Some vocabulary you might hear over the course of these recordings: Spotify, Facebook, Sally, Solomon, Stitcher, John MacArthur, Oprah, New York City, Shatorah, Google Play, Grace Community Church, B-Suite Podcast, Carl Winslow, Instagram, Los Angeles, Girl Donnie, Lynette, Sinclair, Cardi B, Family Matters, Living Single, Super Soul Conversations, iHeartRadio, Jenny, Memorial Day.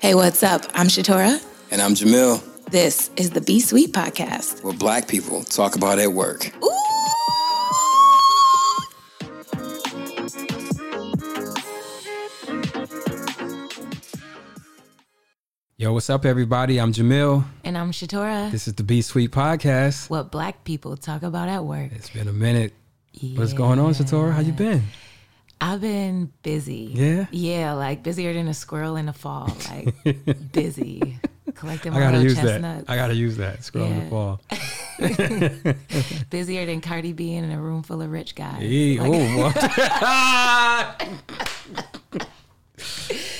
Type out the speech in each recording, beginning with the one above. Hey, what's up? I'm Shatorah. And I'm Jamil. This is the B-Suite Podcast, where black people talk about at work. Ooh! Yo, what's up, everybody? I'm Jamil. And I'm Shatorah. This is the B-Suite Podcast, what black people talk about at work. It's been a minute. Yeah. What's going on, Shatorah? How you been? I've been busy. Yeah? Yeah, like busier than a squirrel in the fall. Like busy. Collecting my own chestnuts. I gotta use that. Squirrel in the fall. Busier than Cardi B in a room full of rich guys. Hey, like,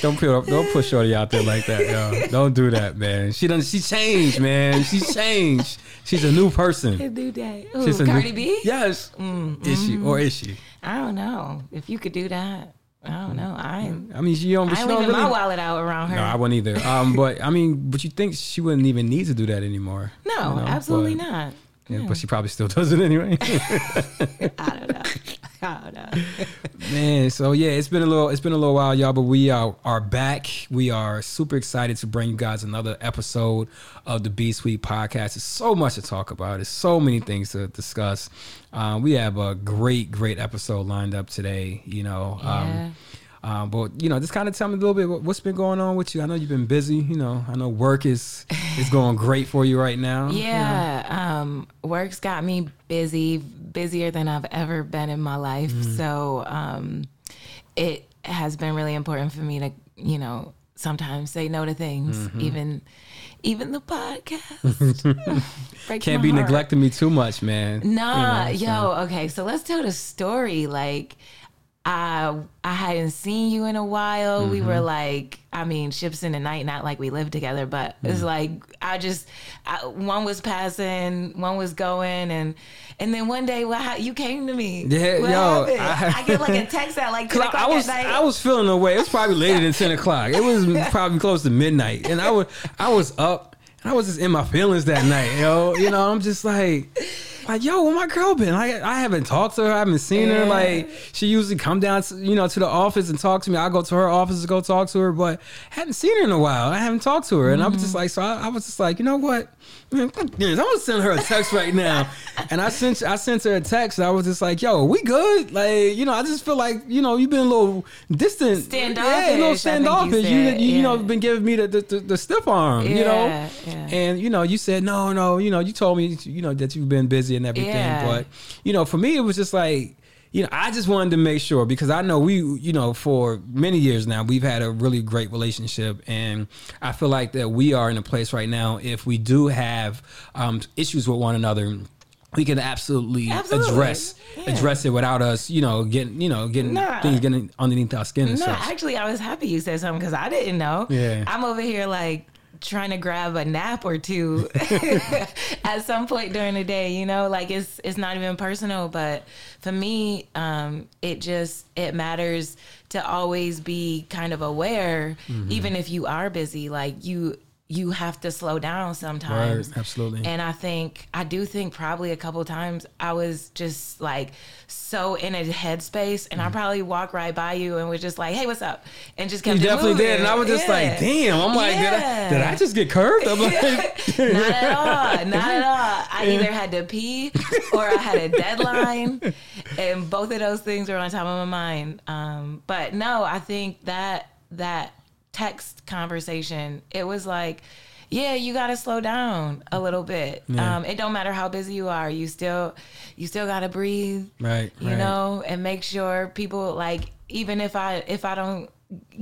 don't push Shorty out there like that, yo. Don't do that, man. She changed, man. She's changed. She's a new person. Can do that. Ooh, she's a Cardi B? Yes. Mm-hmm. Is she? I don't know. If you could do that, I don't know. I ain't leaving my wallet out around her. No, I wouldn't either. But you think she wouldn't even need to do that anymore? No, absolutely not. Yeah, but she probably still does it anyway. I don't know. Man, so yeah, it's been a little while, y'all, but we are back. We are super excited to bring you guys another episode of the B-Suite Podcast. There's so much to talk about. There's so many things to discuss. We have a great episode lined up today, you know. Yeah. But, you know, just kind of tell me a little bit what's been going on with you. I know you've been busy, you know. I know work is going great for you right now. Yeah, you know? Work's got me busy, busier than I've ever been in my life. Mm-hmm. So it has been really important for me to, you know, sometimes say no to things, mm-hmm. even the podcast. Can't be neglecting me too much, man. Nah, you know, okay, so let's tell the story, like... I hadn't seen you in a while. Mm-hmm. We were like, I mean, ships in the night, not like we lived together, but it's like, one was passing, one was going. And then one day you came to me. Yeah, happened? I get like a text at like 10 o'clock at night. I was feeling away. It was probably later than 10 o'clock. It was probably close to midnight. And I was up and I was just in my feelings that night, yo. You know, I'm just like, yo, where my girl been? I haven't talked to her. I haven't seen her. Like, she usually come down to, you know, to the office and talk to me. I go to her office to go talk to her, but hadn't seen her in a while. I haven't talked to her. And mm-hmm. I was just like, you know what? Man, I'm gonna send her a text right now. And I sent her a text and I was just like, yo, we good? Like, you know, I just feel like, you know, you've been a little distant. Standoffish. Yeah, a little standoffish. You know, been giving me the stiff arm, you know? Yeah. And, you know, you said, no, you know, you told me, you know, that you've been busy and everything. Yeah. But, you know, for me, it was just like, you know, I just wanted to make sure because I know we, you know, for many years now, we've had a really great relationship. And I feel like that we are in a place right now, if we do have issues with one another, we can absolutely. address it without us, you know, getting things getting underneath our skin and stuff. Actually, I was happy you said something because I didn't know. Yeah. I'm over here like trying to grab a nap or two at some point during the day, you know, like it's not even personal, but for me, it matters to always be kind of aware, mm-hmm. even if you are busy, like you have to slow down sometimes. Right, absolutely. And I do think probably a couple times I was just like so in a headspace and mm-hmm. I probably walked right by you and was just like, hey, what's up? And just kept moving. You definitely did. And I was just like, damn, I'm like, did I just get curved? I'm like, Not at all. I either had to pee or I had a deadline and both of those things were on top of my mind. But no, I think that text conversation, it was like, yeah, you got to slow down a little bit. Yeah. It don't matter how busy you are. You still got to breathe, right? You know, and make sure people like, even if I don't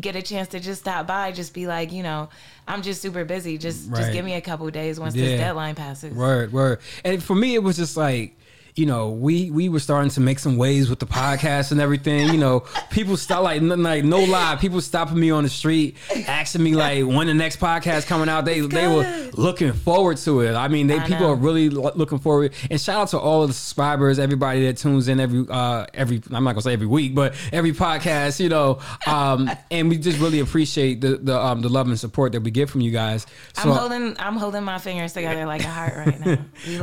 get a chance to just stop by, just be like, you know, I'm just super busy. Just give me a couple of days once this deadline passes. Word. And for me, it was just like, you know, we were starting to make some waves with the podcast and everything. You know, people start like no lie, people stopping me on the street, asking me like when the next podcast coming out. They were looking forward to it. I mean, people are really looking forward. And shout out to all of the subscribers, everybody that tunes in every I'm not gonna say every week, but every podcast. You know, and we just really appreciate the love and support that we get from you guys. So, I'm holding my fingers together like a heart right now.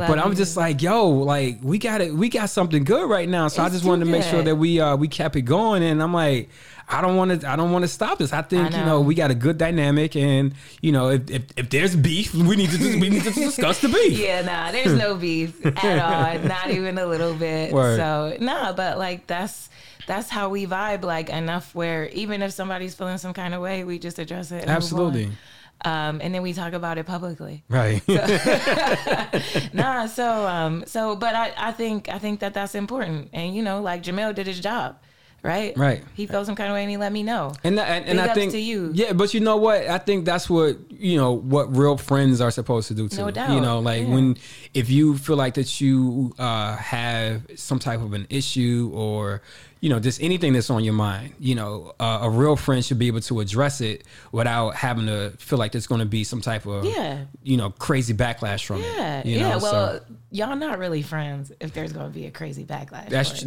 But I'm just like, yo, like we we got something good right now. So it's I just wanted to make sure that we kept it going. And I'm like, I don't want to stop this. I think you know we got a good dynamic, and you know if there's beef, we need to discuss the beef. Yeah, nah, there's no beef at all, not even a little bit. Word. So nah, but like that's how we vibe. Like enough where even if somebody's feeling some kind of way, we just address it. And absolutely. And then we talk about it publicly. Right. So, nah. So, but I think that that's important. And, you know, like Jamil did his job. Right. Right. He felt some kind of way and he let me know. And I think to you. Yeah. But you know what? I think that's what, you know, what real friends are supposed to do too. No doubt. You know, like if you feel like that you have some type of an issue or, you know, just anything that's on your mind, you know, a real friend should be able to address it without having to feel like there's going to be some type of, you know, crazy backlash from it. You know, well, so. Y'all not really friends if there's going to be a crazy backlash. That's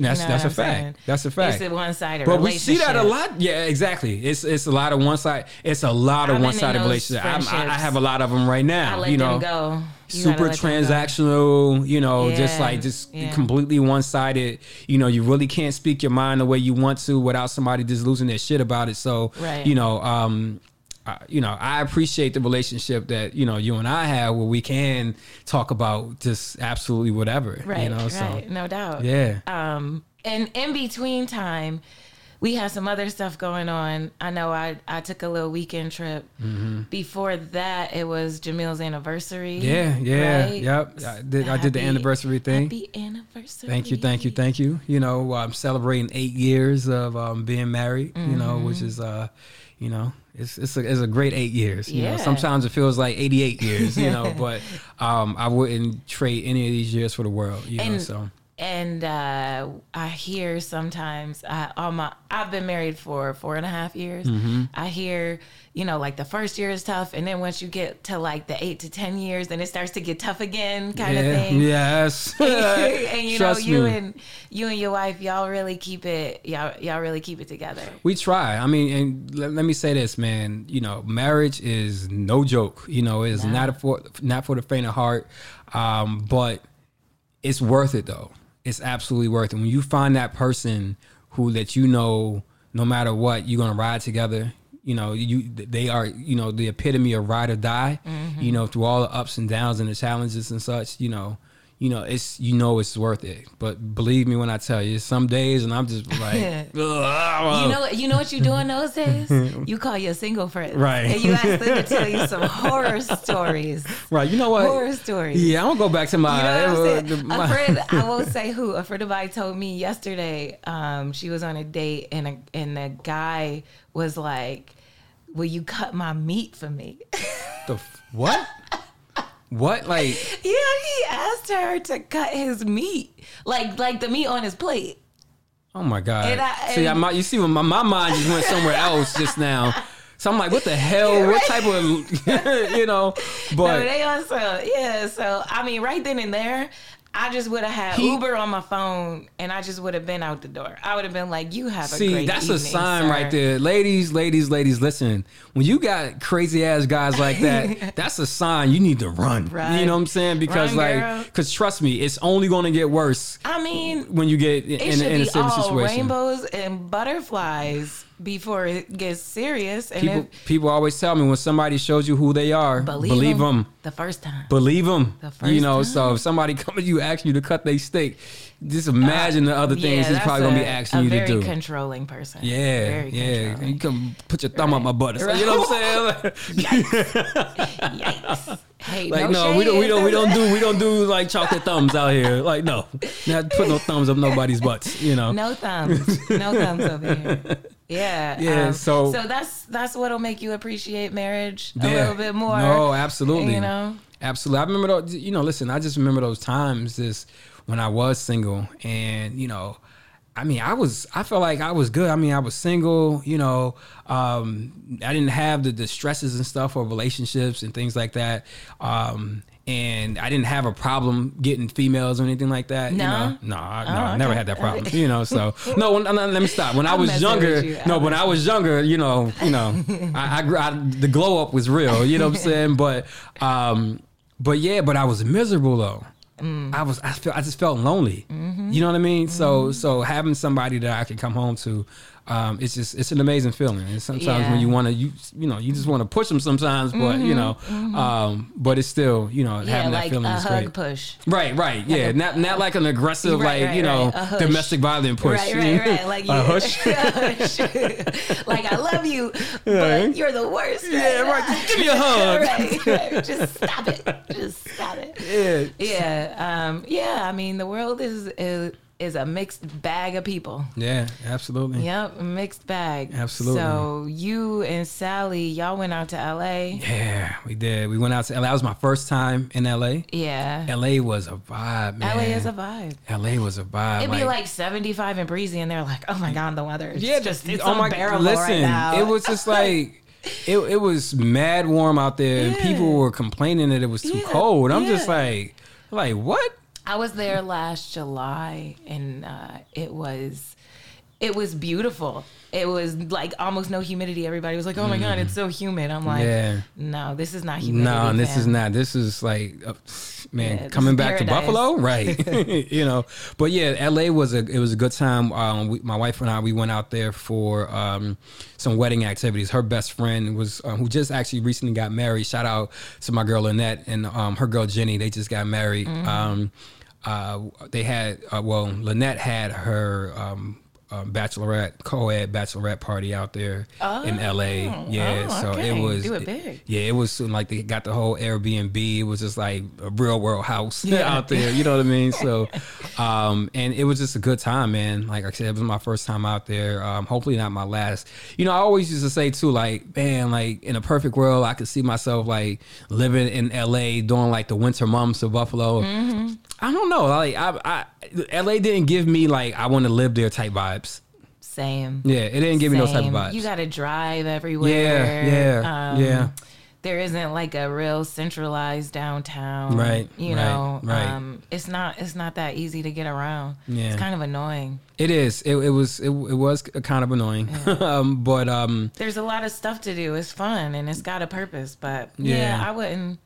a fact. That's a fact. It's a one-sided relationship. But we see that a lot. Yeah, exactly. It's a lot of one-sided. It's a lot of one-sided relationships. I have a lot of them right now. I let them go. Super transactional, you know, just completely one-sided. You know, you really can't speak your mind the way you want to without somebody just losing their shit about it. So, you know, I appreciate the relationship that, you know, you and I have where we can talk about just absolutely whatever. Right, you know, right. So, no doubt. Yeah. And in between time, we had some other stuff going on. I know I took a little weekend trip. Mm-hmm. Before that, it was Jamil's anniversary. Yeah, right? Yep. I did the anniversary thing. Happy anniversary. Thank you. You know, I'm celebrating 8 years of being married, mm-hmm. you know, which is, you know, it's a great 8 years. You know, sometimes it feels like 88 years, you know, but I wouldn't trade any of these years for the world, you know, so... And I hear sometimes I've been married for 4.5 years. Mm-hmm. I hear, you know, like the first year is tough. And then once you get to like the 8 to 10 years, then it starts to get tough again kind of thing. Yes. And you know, you and your wife, y'all really keep it together. We try. I mean, and let me say this, man, you know, marriage is no joke. You know, it's not for the faint of heart. But it's worth it though. It's absolutely worth it. When you find that person who that you know, no matter what, you're gonna ride together. You know, they are, you know, the epitome of ride or die. Mm-hmm. You know, through all the ups and downs and the challenges and such. You know, it's worth it. But believe me when I tell you, some days and I'm just like, you know what you do in those days? You call your single friends, right? And you ask them to tell you some horror stories, right? You know what? Horror stories. Yeah, I don't go back to my. You know what I'm saying? A friend, I won't say who. A friend of mine told me yesterday. She was on a date and the guy was like, "Will you cut my meat for me?" What? What? Like, yeah, he asked her to cut his meat, like the meat on his plate. Oh my God! My mind just went somewhere else just now. So I'm like, what the hell? Yeah, right? What type of, you know? But no, they also, yeah. So I mean, right then and there, I just would have had Uber on my phone, and I just would have been out the door. I would have been like, "You have a great evening." See, that's a sign right there, ladies. Listen, when you got crazy ass guys like that, that's a sign you need to run. Right. You know what I'm saying? Because because trust me, it's only going to get worse. I mean, when you get in a serious situation, rainbows and butterflies. Before it gets serious, and people always tell me when somebody shows you who they are, believe them the first time. Believe them, you know. So if somebody comes to you asking you to cut their steak, just imagine the other things he's probably gonna be asking you to do. A very controlling person. Yeah. You can put your thumb on my butt. Right. You know what I'm saying? Yikes. Hey, like no, we don't do like chocolate thumbs out here. Like no, not put no thumbs up nobody's butts. You know, no thumbs over here. Yeah. So that's what'll make you appreciate marriage a little bit more. No, absolutely. You know, absolutely. I remember those, you know, listen, I just remember those times just when I was single, and you know, I mean, I felt like I was good. I mean, I was single, you know, I didn't have the stresses and stuff or relationships and things like that. And I didn't have a problem getting females or anything like that. No, I never had that problem. You know, so let me stop. When I was younger, you know, the glow up was real. You know what I'm saying? But I was miserable though. Mm. I just felt lonely. Mm-hmm. You know what I mean? Mm-hmm. So having somebody that I could come home to, it's an amazing feeling. And sometimes when you want to, you just want to push them sometimes, but mm-hmm. But it's still, having that feeling is great. Like a hug push. Right. Yeah. Not like an aggressive, domestic violence push. Right. Like you. A hush. Like, I love you, but you're the worst. Yeah. Right. Give me a hug. Right. Just stop it. Yeah. The world is a mixed bag of people. Yeah, absolutely. Yep, mixed bag. Absolutely. So you and Sally, y'all went out to LA. Yeah, we did. We went out to LA. That was my first time in LA. Yeah. LA was a vibe, man. It'd be like 75 and breezy, and they're like, oh my God, the weather. It's unbearable right now. It was just like... It was mad warm out there, and people were complaining that it was too cold. I'm just like what? I was there last July, and it was beautiful. It was like almost no humidity. Everybody was like, "Oh my God, it's so humid." I'm like, "No, this is not humidity." No, this is not. This is like, coming back paradise. To Buffalo, right? But yeah, LA was a good time. My wife and I, we went out there for some wedding activities. Her best friend was who just actually recently got married. Shout out to my girl Lynette and her girl Jenny. They just got married. Mm-hmm. Lynette had her. Bachelorette, co-ed bachelorette party out there in LA. Yeah, it was. Do it big. Yeah, it was like they got the whole Airbnb. It was just like a real world house out there. You know what I mean? So, and it was just a good time, man. Like I said, it was my first time out there. Hopefully not my last. I always used to say too, like, man, like in a perfect world, I could see myself like living in LA, doing like the winter months of Buffalo. Mm-hmm. I don't know. Like LA didn't give me like I want to live there type vibe. Same. Yeah, it didn't give me those type of vibes. You gotta drive everywhere. Yeah. There isn't like a real centralized downtown. Right. Right. It's not that easy to get around. Yeah. It's kind of annoying. It is. It was kind of annoying. Yeah. But there's a lot of stuff to do. It's fun and it's got a purpose. But I wouldn't.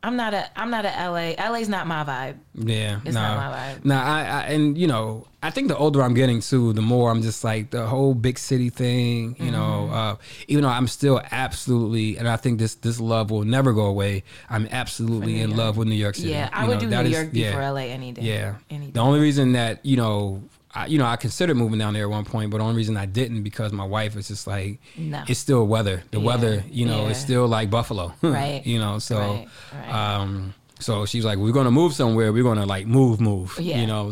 I'm not a LA. LA's not my vibe. Yeah, it's not my vibe. I think the older I'm getting too, the more I'm just like the whole big city thing. You mm-hmm. know, even though I'm still absolutely, and I think this love will never go away. I'm absolutely in love with New York City. Yeah, I would do New York before LA any day. Yeah, the only reason that I considered moving down there at one point, but the only reason I didn't because my wife was just like, no. It's still weather. The weather, it's still like Buffalo, right? Right. So she's like, we're gonna move somewhere. We're gonna like move,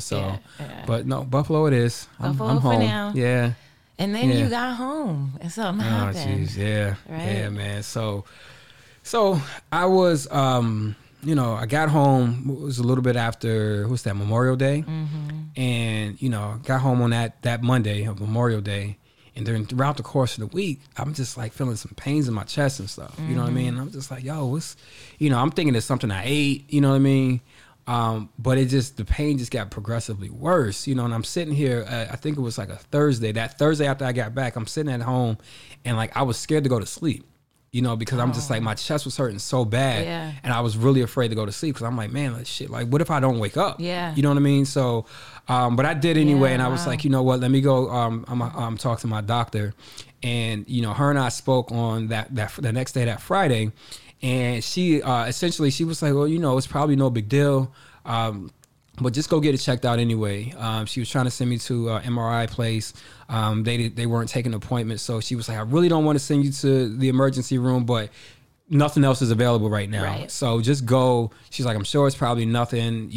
So, but no, Buffalo it is. I'm home for now. Yeah. And then you got home, and something happened. Geez, yeah, right? Yeah, man. So I was, I got home. It was a little bit after Memorial Day, mm-hmm. and got home on that Monday of Memorial Day, and throughout the course of the week, I'm just like feeling some pains in my chest and stuff. Mm-hmm. You know what I mean? I'm just like, yo, what's, I'm thinking it's something I ate. You know what I mean? But it just the pain just got progressively worse. And I'm sitting here. I think it was like a Thursday. That Thursday after I got back, I'm sitting at home, and like I was scared to go to sleep. Because I'm just like, my chest was hurting so bad. Yeah. And I was really afraid to go to sleep because I'm like, man, like, shit, like, what if I don't wake up? Yeah. You know what I mean? So, but I did anyway. Yeah, and I was like, you know what, let me go talk to my doctor. And, her and I spoke on that the next day, that Friday. And she, essentially, she was like, well, it's probably no big deal. But just go get it checked out anyway. She was trying to send me to an MRI place. They weren't taking appointments. So she was like, I really don't want to send you to the emergency room, but nothing else is available right now. Right. So just go. She's like, I'm sure it's probably nothing,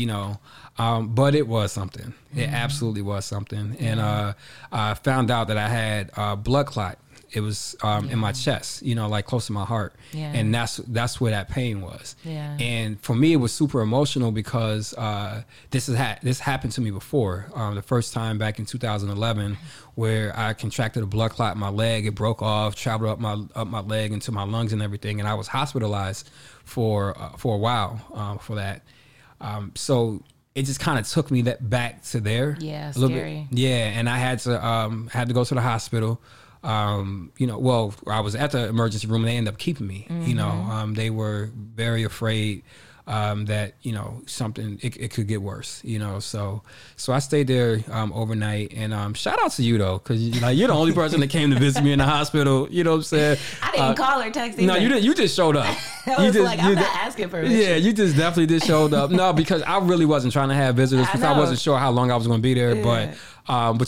but it was something. Mm-hmm. It absolutely was something. Mm-hmm. And I found out that I had a blood clot. It was in my chest, like close to my heart. Yeah. And that's where that pain was. Yeah. And for me, it was super emotional because this happened to me before. The first time back in 2011 where I contracted a blood clot in my leg. It broke off, traveled up my leg into my lungs and everything. And I was hospitalized for a while for that. So it just kind of took me back to there. Yeah, scary. A little bit. Yeah, and I had to go to the hospital. I was at the emergency room and they ended up keeping me, mm-hmm. They were very afraid that, you know, something, it could get worse, you know? So I stayed there overnight, and shout out to you though, because like, you're the only person that came to visit me in the hospital, you know what I'm saying? I didn't call or text either. No, you didn't. You just showed up. I'm not asking for permission. Yeah, you just definitely just showed up. No, because I really wasn't trying to have visitors because I wasn't sure how long I was going to be there, but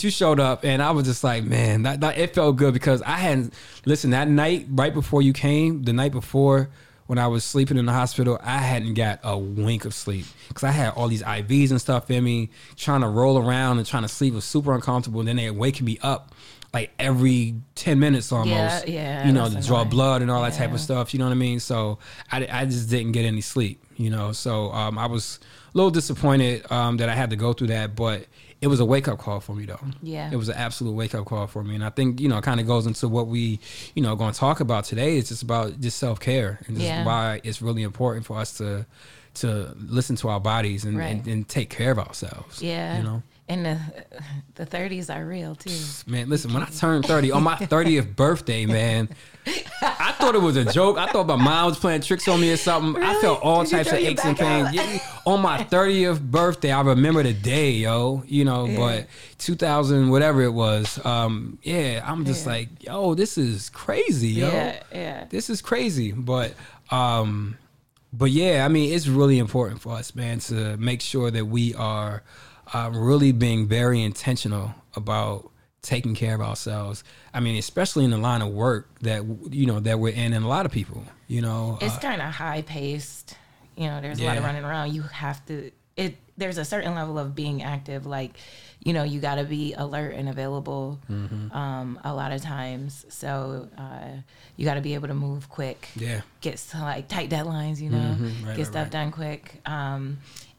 you showed up, and I was just like, man, that it felt good, because I hadn't, listen, that night right before you came, the night before when I was sleeping in the hospital, I hadn't got a wink of sleep because I had all these IVs and stuff in me, trying to roll around and trying to sleep was super uncomfortable. And then they waking me up like every 10 minutes almost, you know, to draw blood and all that type of stuff. You know what I mean? So I just didn't get any sleep, you know? So I was a little disappointed that I had to go through that, but it was a wake-up call for me, though. Yeah. It was an absolute wake-up call for me. And I think, you know, it kind of goes into what we, you know, going to talk about today. It's just about just self-care and just why it's really important for us to listen to our bodies and take care of ourselves. Yeah. You know? And the 30s are real, too. Man, listen, when I turned 30, on my 30th birthday, man, I thought it was a joke. I thought my mom was playing tricks on me or something. Really? I felt all types of aches and pains. Yeah. On my 30th birthday, I remember the day, yo. You know, but 2000, whatever it was, I'm just like, yo, this is crazy, yo. Yeah. This is crazy. But yeah, I mean, it's really important for us, man, to make sure that we are really being very intentional about taking care of ourselves. I mean, especially in the line of work that, you know, that we're in, and a lot of people, you know. It's kind of high paced. You know, there's a lot of running around. You have to, there's a certain level of being active. Like, you know, you got to be alert and available a lot of times. So you got to be able to move quick. Yeah. Get to like tight deadlines, you know, get stuff done quick.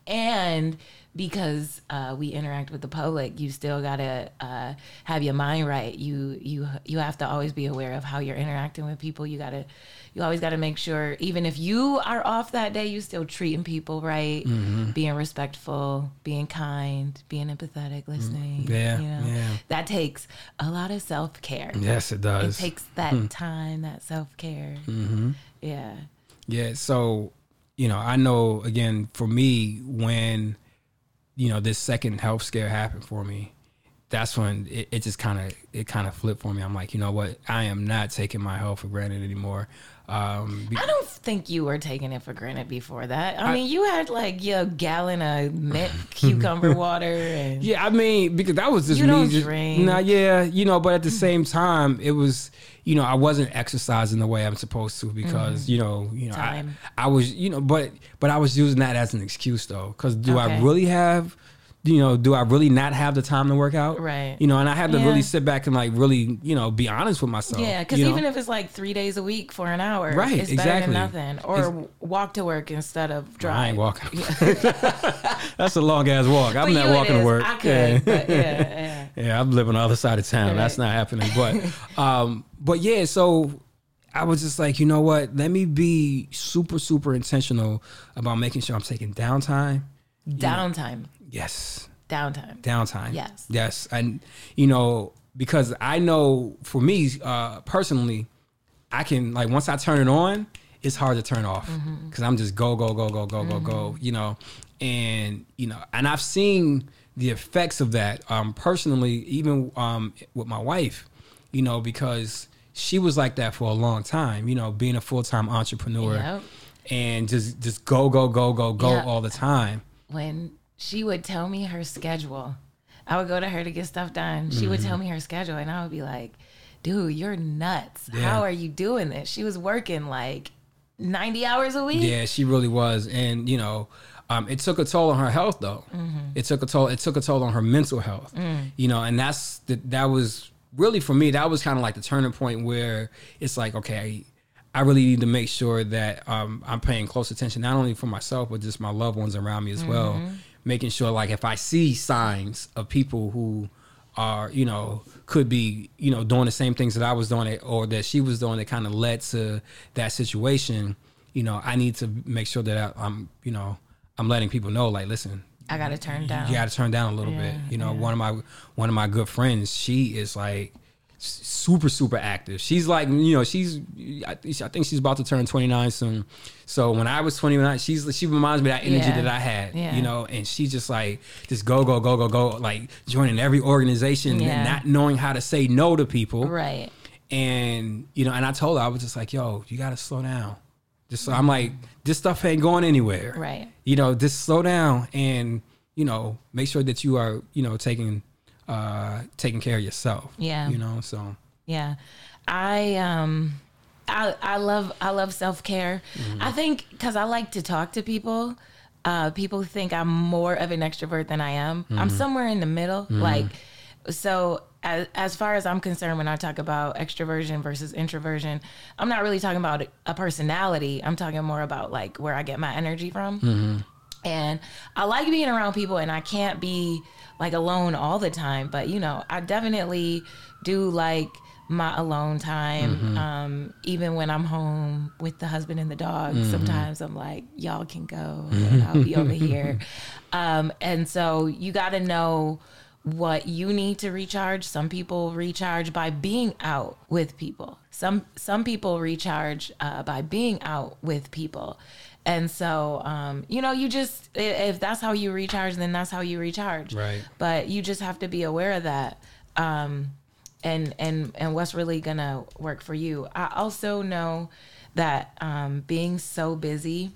And because we interact with the public, you still gotta have your mind right. You have to always be aware of how you're interacting with people. You always gotta make sure, even if you are off that day, you're still treating people right, being respectful, being kind, being empathetic, listening. Yeah, you know? That takes a lot of self-care. Yes, it does. It takes that time, that self-care. Yeah. So, you know, I know, again, for me, when, you know, this second health scare happened for me, that's when it just kind of flipped for me. I'm like, you know what? I am not taking my health for granted anymore. I don't think you were taking it for granted before that. I mean, you had like your gallon of mint cucumber water. And yeah, I mean, because that was just me. You don't drink. Nah, yeah, you know, but at the same time, it was, you know, I wasn't exercising the way I'm supposed to because, you know, I was, you know, but I was using that as an excuse though. Cause do I really not have the time to work out? Right. You know, and I had to really sit back and like really, you know, be honest with myself. Yeah, because even if it's like 3 days a week for an hour, it's better than nothing. Or walk to work instead of drive. I ain't walking. That's a long ass walk. I'm not walking to work. I could, but I'm living on the other side of town. Right. That's not happening. But yeah, so I was just like, you know what? Let me be super, super intentional about making sure I'm taking downtime. Downtime. Yes. Downtime. Yes. And, you know, because I know for me personally, I can, like, once I turn it on, it's hard to turn off because I'm just go, you know. And, you know, and I've seen the effects of that personally, even with my wife, you know, because she was like that for a long time, you know, being a full-time entrepreneur and just go all the time. When she would tell me her schedule, I would go to her to get stuff done. She would tell me her schedule, and I would be like, dude, you're nuts. Yeah. How are you doing this? She was working like 90 hours a week. Yeah, she really was. And, you know, it took a toll on her health, though. It took a toll on her mental health, you know, and that was really, for me, that was kind of like the turning point where it's like, okay, I really need to make sure that I'm paying close attention, not only for myself, but just my loved ones around me as well. Making sure, like, if I see signs of people who are, you know, could be, you know, doing the same things that I was doing or that she was doing that kind of led to that situation, you know, I need to make sure that I'm, you know, I'm letting people know, like, listen, I got to turn down. You got to turn down a little bit. You know, one of my good friends, she is like, super, super active. She's like, you know, I think she's about to turn 29 soon. So when I was 29, she reminds me of that energy that I had, you know, and she's just like, just go, go, go, go, go, like joining every organization and not knowing how to say no to people. Right. And, you know, and I told her, I was just like, yo, you got to slow down. Just so I'm like, this stuff ain't going anywhere. Right. You know, just slow down and, you know, make sure that you are, you know, taking care of yourself. Yeah. You know, so. Yeah. I love self-care. Mm-hmm. I think because I like to talk to people. People think I'm more of an extrovert than I am. Mm-hmm. I'm somewhere in the middle. Mm-hmm. Like, so as far as I'm concerned, when I talk about extroversion versus introversion, I'm not really talking about a personality. I'm talking more about like where I get my energy from. Mm-hmm. And I like being around people, and I can't be like alone all the time, but you know, I definitely do like my alone time. Mm-hmm. Even when I'm home with the husband and the dog, mm-hmm. sometimes I'm like, y'all can go and I'll be over here. And so you got to know what you need to recharge. Some people recharge by being out with people. Some people recharge by being out with people. And so, you know, you just, if that's how you recharge, then that's how you recharge. Right. But you just have to be aware of that. And what's really gonna work for you. I also know that, being so busy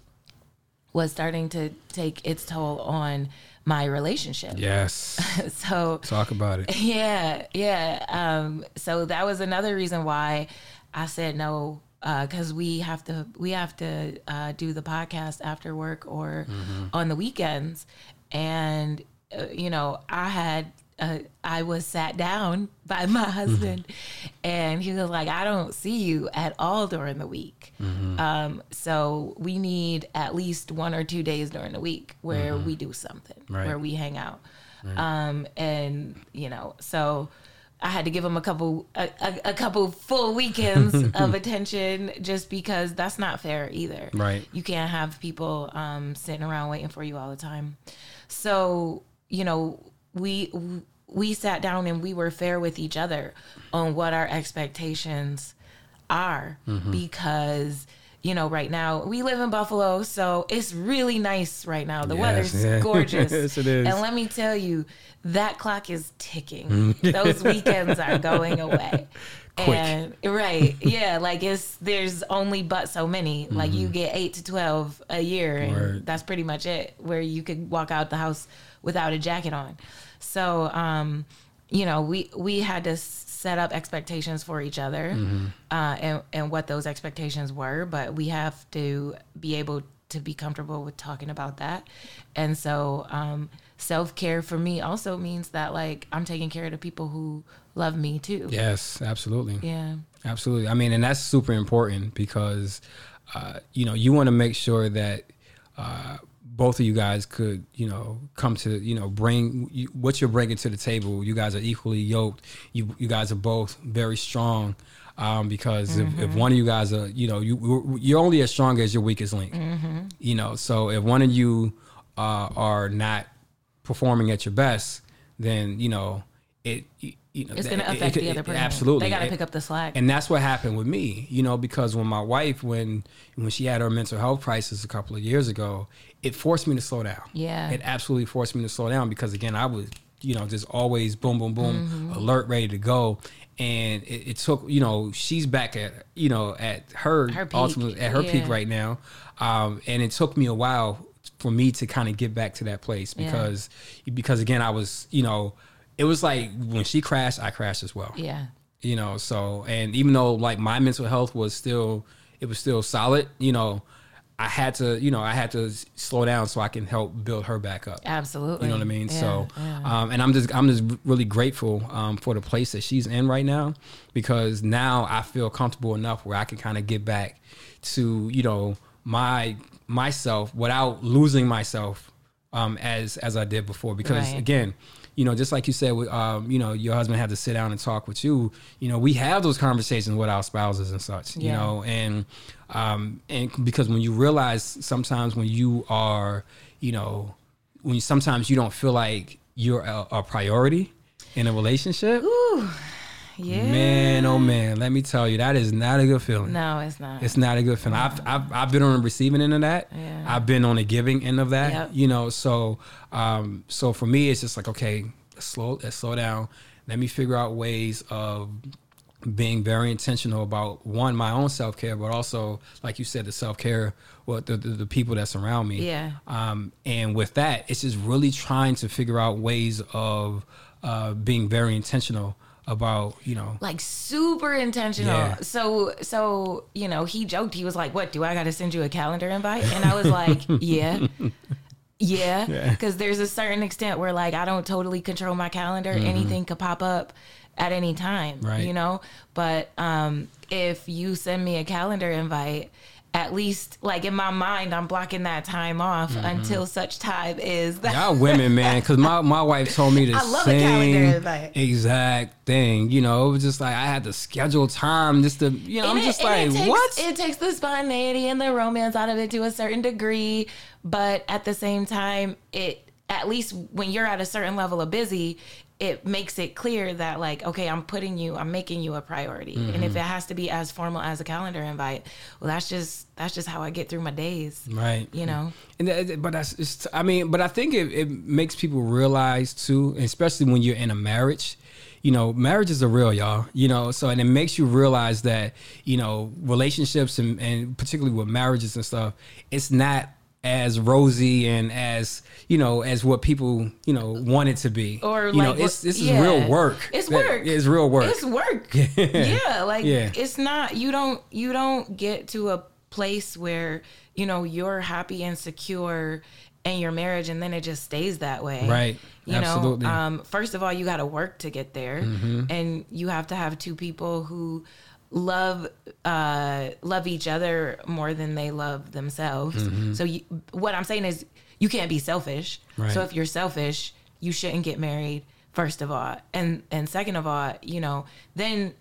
was starting to take its toll on my relationship. Yes. So talk about it. Yeah. Yeah. So that was another reason why I said no. Because we have to do the podcast after work or mm-hmm. on the weekends, and you know, I was sat down by my husband, mm-hmm. and he was like, "I don't see you at all during the week." Mm-hmm. So we need at least 1 or 2 days during the week where mm-hmm. we do something, right. where we hang out, right. And you know, so. I had to give him a couple full weekends of attention, just because that's not fair either. Right. You can't have people sitting around waiting for you all the time. So, you know, we sat down and we were fair with each other on what our expectations are, mm-hmm. because, you know, right now we live in Buffalo, so it's really nice right now. The weather's gorgeous. Yes, it is. And let me tell you, that clock is ticking. Those weekends are going away. Quick. And right. Yeah. Like there's only but so many, mm-hmm. like you get 8 to 12 a year, and Word. That's pretty much it, where you could walk out the house without a jacket on. So, you know, we had to set up expectations for each other, mm-hmm. and what those expectations were, but we have to be able to be comfortable with talking about that. And so, self-care for me also means that, like, I'm taking care of the people who love me too. Yes, absolutely. Yeah, absolutely. I mean, and that's super important because, you know, you want to make sure that, both of you guys could, you know, come to, you know, bring what you're bringing to the table. You guys are equally yoked. You guys are both very strong, because mm-hmm. if one of you guys are, you know, you're only as strong as your weakest link, mm-hmm. you know. So if one of you are not performing at your best, then, you know, it's going to affect the other person. Absolutely. They got to pick up the slack. And that's what happened with me, you know, because when my wife, when she had her mental health crisis a couple of years ago, it forced me to slow down. Yeah. It absolutely forced me to slow down because, again, I was, you know, just always boom, boom, boom, mm-hmm. alert, ready to go. And it took, you know, she's back at, you know, at her peak. Ultimately, at her peak right now. And it took me a while for me to kind of get back to that place because again, I was, you know, it was like when she crashed, I crashed as well. Yeah. You know, so, and even though like my mental health was still, it was still solid, you know, I had to slow down so I can help build her back up. Absolutely. You know what I mean? Yeah, so, and I'm just really grateful for the place that she's in right now, because now I feel comfortable enough where I can kind of get back to, you know, myself without losing myself as I did before. Because again, you know, just like you said, you know, your husband had to sit down and talk with you. You know, we have those conversations with our spouses and such, you know, and because when you realize sometimes when you are, you know, sometimes you don't feel like you're a priority in a relationship. Ooh. Yeah. Man, oh man, let me tell you, that is not a good feeling. No, it's not. It's not a good feeling. No. I've been on the receiving end of that. Yeah. I've been on the giving end of that. Yep. You know, so for me, it's just like, okay, let's slow down. Let me figure out ways of being very intentional about, one, my own self-care, but also, like you said, the self-care, well, the people that's around me. Yeah. And with that, it's just really trying to figure out ways of being very intentional about, you know, like super intentional. Yeah. So, you know, he joked, he was like, what, do I got to send you a calendar invite? And I was like, yeah. Because there's a certain extent where, like, I don't totally control my calendar. Mm-hmm. Anything could pop up at any time, right. You know? But if you send me a calendar invite, at least, like, in my mind, I'm blocking that time off until such time is that. Y'all women, man, because my wife told me the same exact thing. You know, it was just like I had to schedule time just to, you know, and I'm just like, what? It takes the spontaneity and the romance out of it to a certain degree, but at the same time, it, at least when you're at a certain level of busy, it makes it clear that, like, okay, I'm making you a priority. Mm-hmm. And if it has to be as formal as a calendar invite, well, that's just how I get through my days. Right. You know? But I think it makes people realize too, especially when you're in a marriage, you know, marriages are real, y'all, you know, so, and it makes you realize that, you know, relationships and particularly with marriages and stuff, it's not as rosy and as, you know, as what people, you know, want it to be. Or, you like, know, this is real work. It's work. It's real work. It's work. Yeah. Like, yeah. It's not, you don't get to a place where, you know, you're happy and secure in your marriage and then it just stays that way. Right. You absolutely. Know, first of all, you got to work to get there. Mm-hmm. And you have to have two people who love each other more than they love themselves. Mm-hmm. So what I'm saying is you can't be selfish. Right. So if you're selfish, you shouldn't get married, first of all. And second of all, you know, then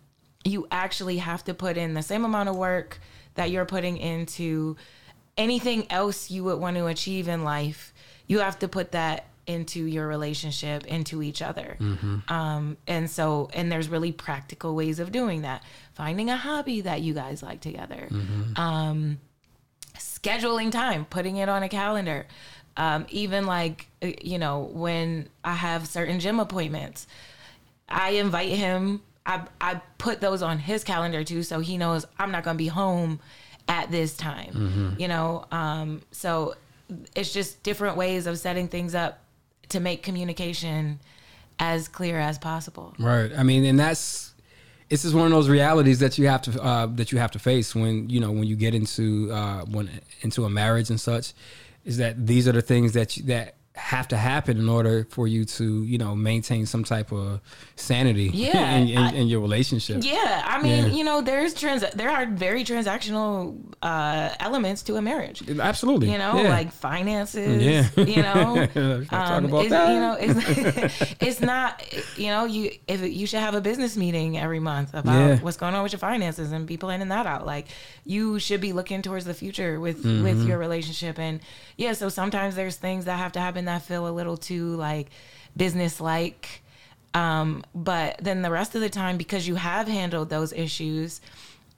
you actually have to put in the same amount of work that you're putting into anything else you would want to achieve in life. You have to put that into your relationship, into each other. Mm-hmm. And there's really practical ways of doing that. Finding a hobby that you guys like together. Mm-hmm. Scheduling time, putting it on a calendar. Even like, you know, when I have certain gym appointments, I invite him. I put those on his calendar too, so he knows I'm not going to be home at this time, mm-hmm. you know? So it's just different ways of setting things up to make communication as clear as possible. Right. I mean, and it's just one of those realities that you have to face when, you know, when you get into a marriage and such, is that these are the things that have to happen in order for you to, you know, maintain some type of sanity in your relationship. Yeah. I mean, you know, there are very transactional elements to a marriage. Absolutely. You know, like finances, you know, talk about that. You know, it's not, you know, you should have a business meeting every month about what's going on with your finances and be planning that out. Like, you should be looking towards the future with your relationship. And so sometimes there's things that have to happen that feel a little too like business-like, but then the rest of the time, because you have handled those issues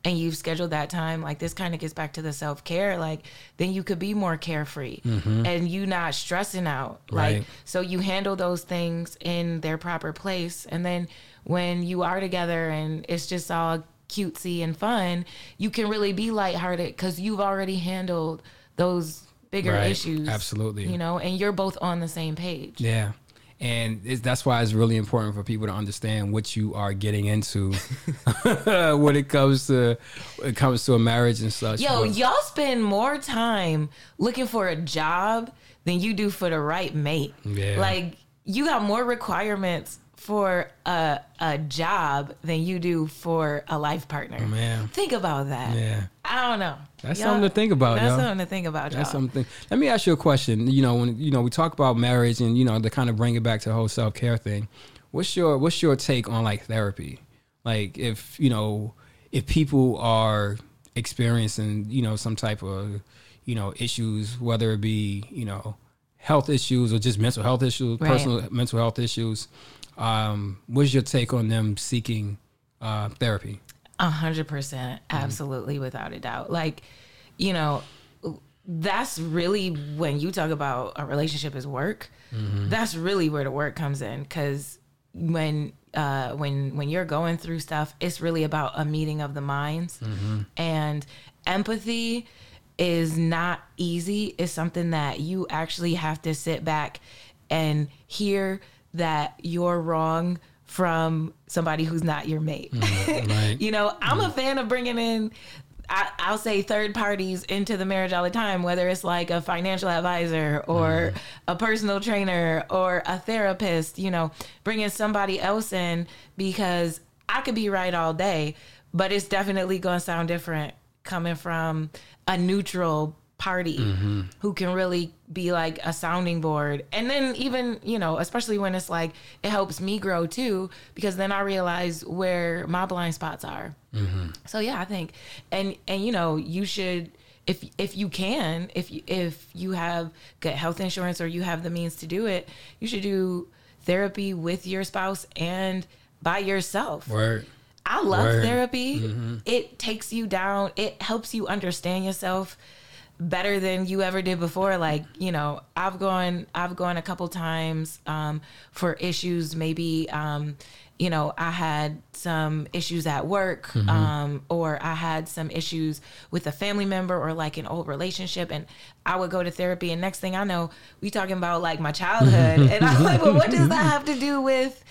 and you've scheduled that time, like, this kind of gets back to the self-care, like, then you could be more carefree, mm-hmm. and you not stressing out, right. Like, so you handle those things in their proper place, and then when you are together and it's just all cutesy and fun, you can really be lighthearted because you've already handled those bigger issues. Absolutely. You know, and you're both on the same page. Yeah. And that's why it's really important for people to understand what you are getting into when it comes to a marriage and such. Yo, y'all spend more time looking for a job than you do for the right mate. Yeah. Like, you got more requirements for a job than you do for a life partner. Oh, man. Think about that. Yeah. I don't know. That's something to think about. That's something to think about. That's something. Let me ask you a question. You know, when, you know, we talk about marriage and, you know, to kind of bring it back to the whole self-care thing, what's your take on, like, therapy? Like, if, you know, if people are experiencing, you know, some type of, you know, issues, whether it be, you know, health issues or just mental health issues, personal mental health issues, what's your take on them seeking therapy. 100%. Absolutely. Mm-hmm. Without a doubt. Like, you know, that's really when you talk about a relationship as work, mm-hmm. that's really where the work comes in. 'Cause when you're going through stuff, it's really about a meeting of the minds, mm-hmm. and empathy is not easy. It's something that you actually have to sit back and hear that you're wrong from somebody who's not your mate. Mm, right. You know, I'm a fan of bringing in, I'll say, third parties into the marriage all the time, whether it's like a financial advisor or a personal trainer or a therapist, you know, bringing somebody else in, because I could be right all day, but it's definitely going to sound different coming from a neutral party, mm-hmm. who can really be like a sounding board. And then even, you know, especially when it's like, it helps me grow too, because then I realize where my blind spots are. Mm-hmm. So yeah, I think, and you know, you should, if you have good health insurance or you have the means to do it, you should do therapy with your spouse and by yourself. Right. I love therapy. Mm-hmm. It takes you down. It helps you understand yourself better than you ever did before. Like, you know, I've gone a couple times for issues. Maybe, you know, I had some issues at work, mm-hmm. Or I had some issues with a family member or like an old relationship, and I would go to therapy, and next thing I know, we talking about like my childhood, and I'm like, well, what does that have to do with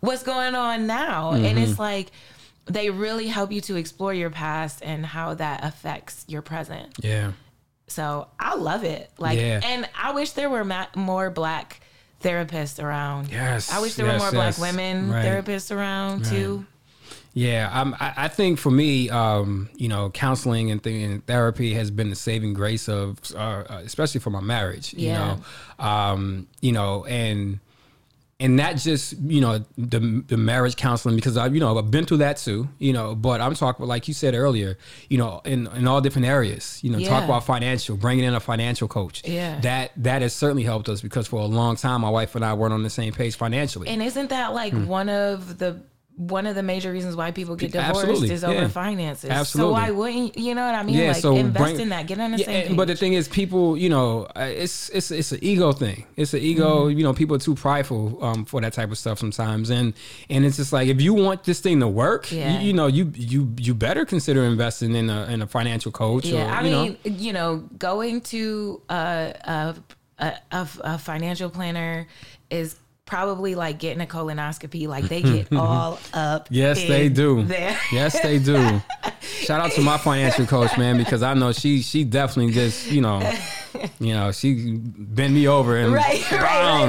what's going on now? Mm-hmm. And it's like, they really help you to explore your past and how that affects your present. Yeah. So I love it. Like, yeah. And I wish there were more black therapists around. Yes. I wish there were more black women therapists around too. Yeah. I think for me, you know, counseling and therapy has been the saving grace of, especially for my marriage, you know, and not just, you know, the marriage counseling, because I, you know, I've been through that too, you know, but I'm talking, like you said earlier, you know, in all different areas, you know, talk about financial, bringing in a financial coach. Yeah. That has certainly helped us, because for a long time, my wife and I weren't on the same page financially. And isn't that like one of the major reasons why people get divorced is over finances. Absolutely. So why wouldn't, you know what I mean? Yeah, like, so invest in that, get on the same page. But the thing is, people, you know, it's an ego thing. It's an ego, you know, people are too prideful for that type of stuff sometimes. And it's just like, if you want this thing to work, you know, you better consider investing in a financial coach. Yeah, I mean, going to a financial planner is probably like getting a colonoscopy. Like, they get all up. Yes, they do. There. Yes, they do. Shout out to my financial coach, man, because I know she definitely just, you know, she bent me over and right. You know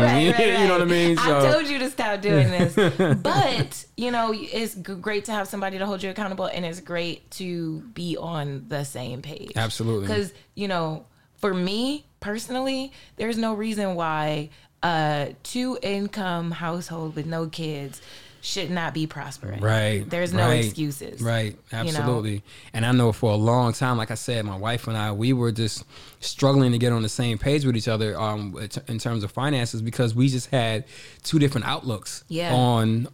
what I mean? So, I told you to stop doing this. But, you know, it's great to have somebody to hold you accountable, and it's great to be on the same page. Absolutely. Because, you know, for me personally, there's no reason why a two-income household with no kids should not be prospering. Right. There's no excuses. Right. Absolutely. You know? And I know for a long time, like I said, my wife and I, we were just struggling to get on the same page with each other in terms of finances, because we just had two different outlooks on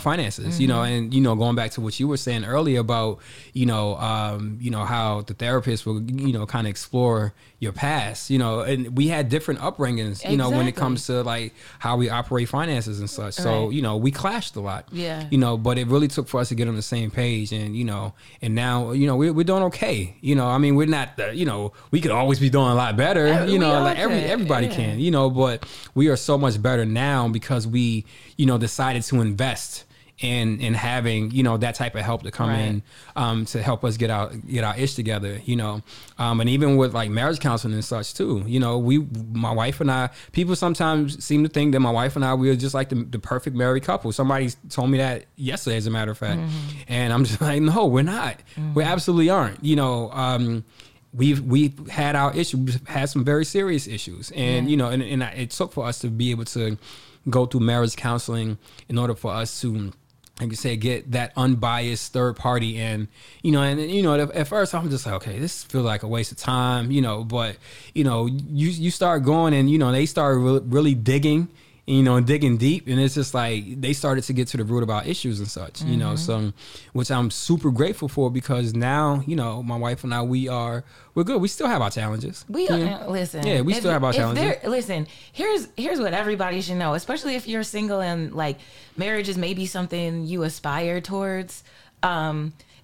finances, mm-hmm. you know, and, you know, going back to what you were saying earlier about, you know, how the therapist will, you know, kind of explore your past, you know, and we had different upbringings, you know, when it comes to like how we operate finances and such. So, you know, we clashed a lot, you know, but it really took for us to get on the same page, and, you know, and now, you know, we're doing okay, you know, I mean, we're not, you know, we could always be doing a lot better, you know, like everybody can, you know, but we are so much better now because we, you know, decided to invest in having, you know, that type of help to come in, to help us get our ish together, you know, and even with like marriage counseling and such too, you know, my wife and I, people sometimes seem to think that my wife and I, we are just like the perfect married couple. Somebody told me that yesterday, as a matter of fact, mm-hmm. and I'm just like, no, we're not, mm-hmm. we absolutely aren't, you know, We've had our issues, we've had some very serious issues, and you know, and it took for us to be able to go through marriage counseling in order for us to, like you say, get that unbiased third party in, you know, and you know, at first I'm just like, okay, this feels like a waste of time, you know, but you know, you start going, and you know, they start really digging. you know, and digging deep. And it's just like they started to get to the root of our issues and such, you know, so, which I'm super grateful for, because now, you know, my wife and I, we're good. We still have our challenges. Listen. Yeah, we still have our challenges. Listen, here's what everybody should know, especially if you're single and like marriage is maybe something you aspire towards.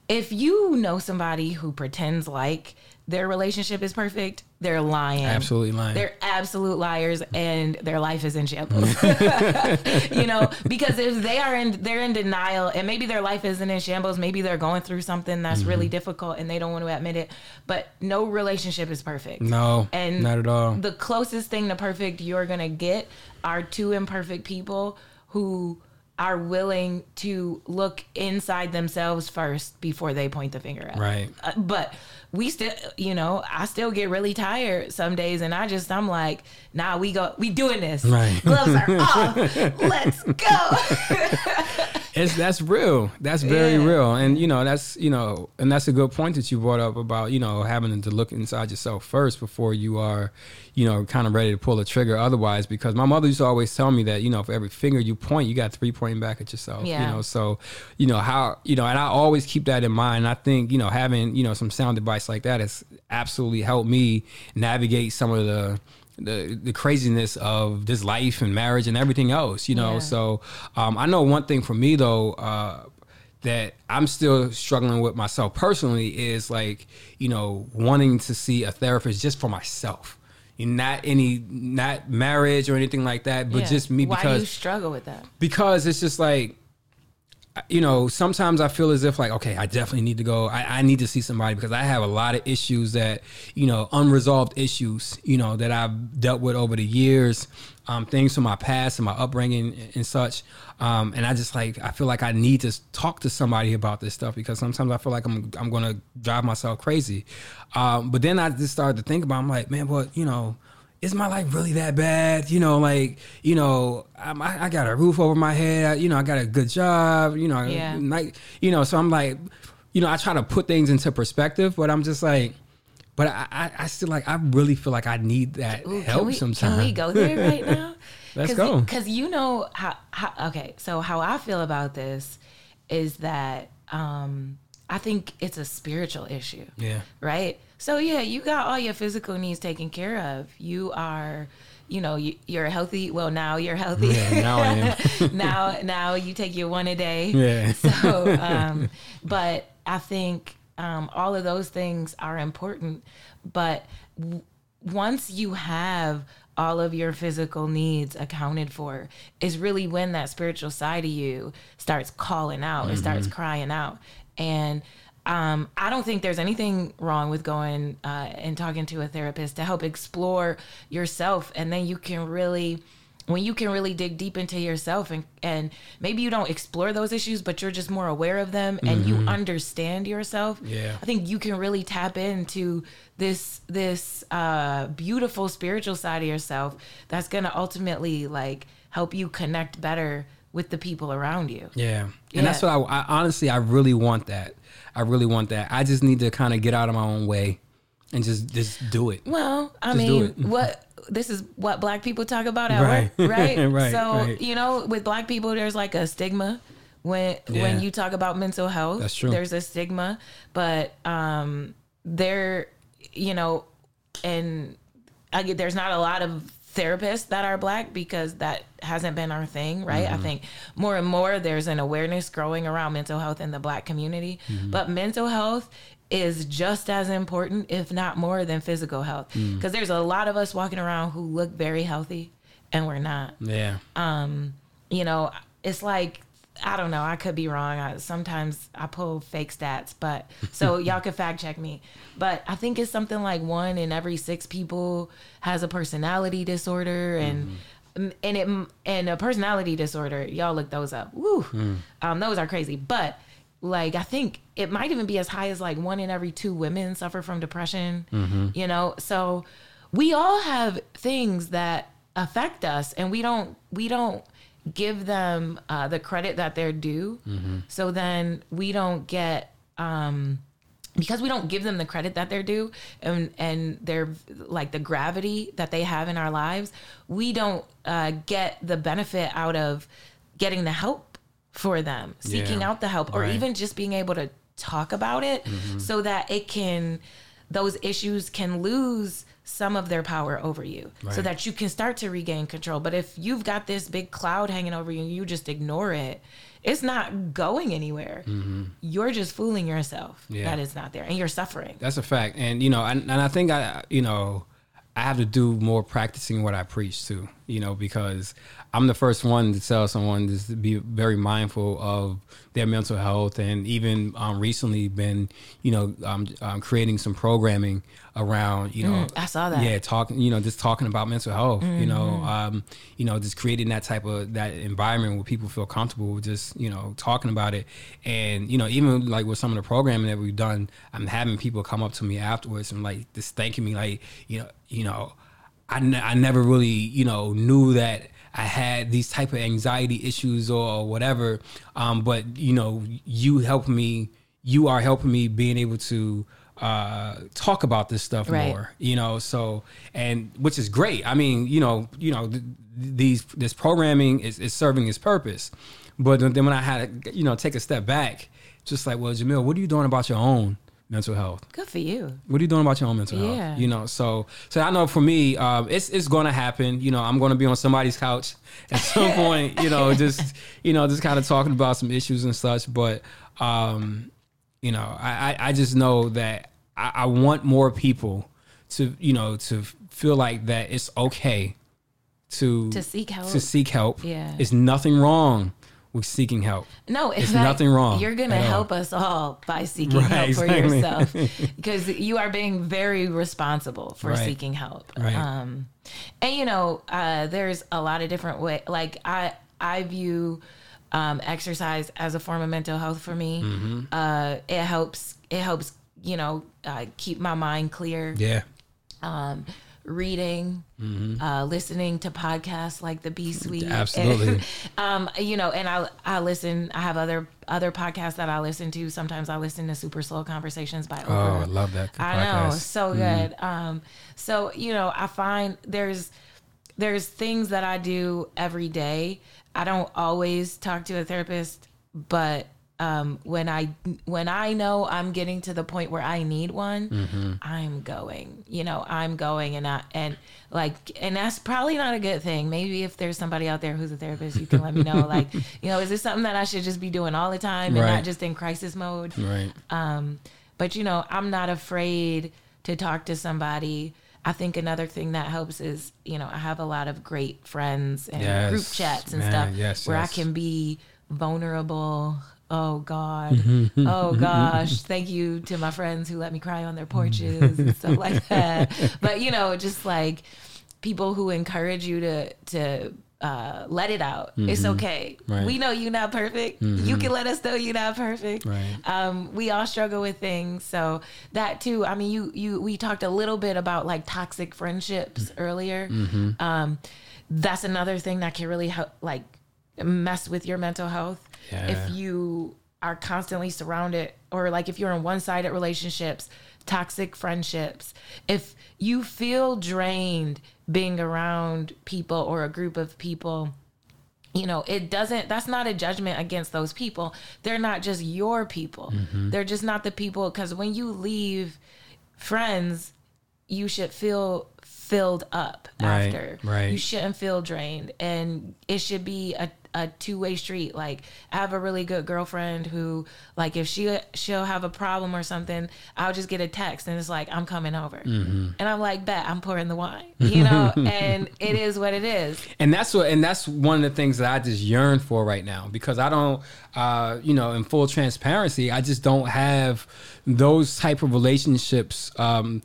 If you know somebody who pretends like their relationship is perfect, they're lying. Absolutely lying. They're absolute liars, and their life is in shambles. You know, because if they're in denial, and maybe their life isn't in shambles, maybe they're going through something that's really difficult and they don't want to admit it. But no relationship is perfect. No, and not at all. The closest thing to perfect you're going to get are two imperfect people who are willing to look inside themselves first before they point the finger at. Right. But we still, you know, I still get really tired some days, and I'm like, nah, we doing this. Right. Gloves are off. Let's go. That's real. That's very real. And that's a good point that you brought up about, you know, having to look inside yourself first before you are, you know, kind of ready to pull a trigger otherwise, because my mother used to always tell me that, you know, for every finger you point, you got three pointing back at yourself, you know, so, you know, how, you know, and I always keep that in mind. I think, you know, having, you know, some sound advice like that has absolutely helped me navigate some of the craziness of this life and marriage and everything else, you know? Yeah. So, I know one thing for me though, that I'm still struggling with myself personally is like, you know, wanting to see a therapist just for myself. Not marriage or anything like that, but just me. Why do you struggle with that? Because it's just like, you know, sometimes I feel as if like, okay, I definitely need to go. I need to see somebody because I have a lot of issues that, you know, unresolved issues, you know, that I've dealt with over the years, things from my past and my upbringing and such. And I just like, I feel like I need to talk to somebody about this stuff because sometimes I feel like I'm going to drive myself crazy. But then I just started to think about, I'm like, man, but you know, is my life really that bad? You know, like, you know, I got a roof over my head. You know, I got a good job. You know, like, you know, so I'm like, you know, I try to put things into perspective, but I'm just like, but I still like, I really feel like I need that help sometimes. Can we go there right now? Let's go. Because you know how, okay, so how I feel about this is that I think it's a spiritual issue. Yeah. Right? So, yeah, you got all your physical needs taken care of. You are, you know, you're healthy. Well, now you're healthy. Yeah, now I am. Now you take your one a day. Yeah. So, but I think all of those things are important. But once you have all of your physical needs accounted for is really when that spiritual side of you starts calling out. It starts crying out. And I don't think there's anything wrong with going and talking to a therapist to help explore yourself. And then you can really, when you can really dig deep into yourself and maybe you don't explore those issues, but you're just more aware of them and you understand yourself. Yeah. I think you can really tap into this beautiful spiritual side of yourself that's going to ultimately like help you connect better with the people around you. Yeah. And that's what I honestly, I really want that. I really want that. I just need to kind of get out of my own way and just do it. Well, I mean, this is what Black people talk about at work, right? Right. So, you know, with Black people, there's like a stigma when you talk about mental health. That's true. There's a stigma, but there, you know, and I get there's not a lot of therapists that are Black because that hasn't been our thing, right? I think more and more there's an awareness growing around mental health in the Black community, but mental health is just as important, if not more, than physical health, because there's a lot of us walking around who look very healthy and we're not. You know, it's like, I don't know, I could be wrong. Sometimes I pull fake stats, but so y'all can fact check me. But I think it's something like 1 in every 6 people has a personality disorder, and a personality disorder. Y'all look those up. Woo, those are crazy. But like I think it might even be as high as like 1 in every 2 women suffer from depression. You know, so we all have things that affect us, and we don't give them the credit that they're due. So then we don't get because we don't give them the credit that they're due, and they're like the gravity that they have in our lives, we don't get the benefit out of getting the help for them, seeking out the help, or even just being able to talk about it so that it can, those issues can lose some of their power over you so that you can start to regain control. But if you've got this big cloud hanging over you and you just ignore it, it's not going anywhere. You're just fooling yourself that it's not there, and you're suffering. That's a fact. And, you know, and I think I, you know, I have to do more practicing what I preach too, you know, because I'm the first one to tell someone just to be very mindful of their mental health, and even recently been, you know, creating some programming around, you know, I saw that. Yeah. Talking, you know, just talking about mental health, you know, just creating that type of that environment where people feel comfortable with just, you know, talking about it. And, you know, even like with some of the programming that we've done, I'm having people come up to me afterwards and like just thanking me, like, you know, I never really, you know, knew that I had these type of anxiety issues or whatever. But, you know, you are helping me being able to talk about this stuff more, you know, so, and which is great. I mean, you know, this programming is serving its purpose. But then when I had to, you know, take a step back, just like, well, Jamil, what are you doing about your own mental health? Good for you. What are you doing about your own mental health? You know, so I know for me, it's going to happen. You know, I'm going to be on somebody's couch at some point, you know, just kind of talking about some issues and such. But, you know, I just know that I want more people to, you know, to feel like that it's okay to seek help. Yeah. It's nothing wrong with seeking help. No, it's like, nothing wrong. You're going to help us all by seeking help for yourself, because you are being very responsible for seeking help. Right. And you know, there's a lot of different ways. Like I view exercise as a form of mental health for me. It helps, you know, keep my mind clear. Yeah. Reading, listening to podcasts like the B-Suite. Absolutely. And, you know, and I listen, I have other podcasts that I listen to. Sometimes I listen to Super Soul Conversations by Oprah. Oh, I love that podcast. I know, so good. So, you know, I find there's things that I do every day. I don't always talk to a therapist, but when I know I'm getting to the point where I need one, I'm going and that's probably not a good thing. Maybe if there's somebody out there who's a therapist, you can let me know, like, you know, is this something that I should just be doing all the time and not just in crisis mode? Right. But you know, I'm not afraid to talk to somebody. I think another thing that helps is, you know, I have a lot of great friends and group chats and stuff where I can be vulnerable. Oh gosh, thank you to my friends who let me cry on their porches and stuff like that. But you know, just like people who encourage you to let it out. It's okay. We know you're not perfect. You can let us know you're not perfect. We all struggle with things, so that too. I mean, we talked a little bit about like toxic friendships earlier. That's another thing that can really help, like, mess with your mental health. If you are constantly surrounded, or like if you're in one-sided relationships, toxic friendships, if you feel drained being around people or a group of people, you know, that's not a judgment against those people. They're not just your people. They're just not the people, because when you leave friends, you should feel filled up after. You shouldn't feel drained, and it should be a two-way street. Like, I have a really good girlfriend who, like, if she'll have a problem or something, I'll just get a text and it's like, I'm coming over. And I'm like, bet, I'm pouring the wine, you know. And it is what it is. And that's one of the things that I just yearn for right now, because I don't, you know, in full transparency, I just don't have those type of relationships. You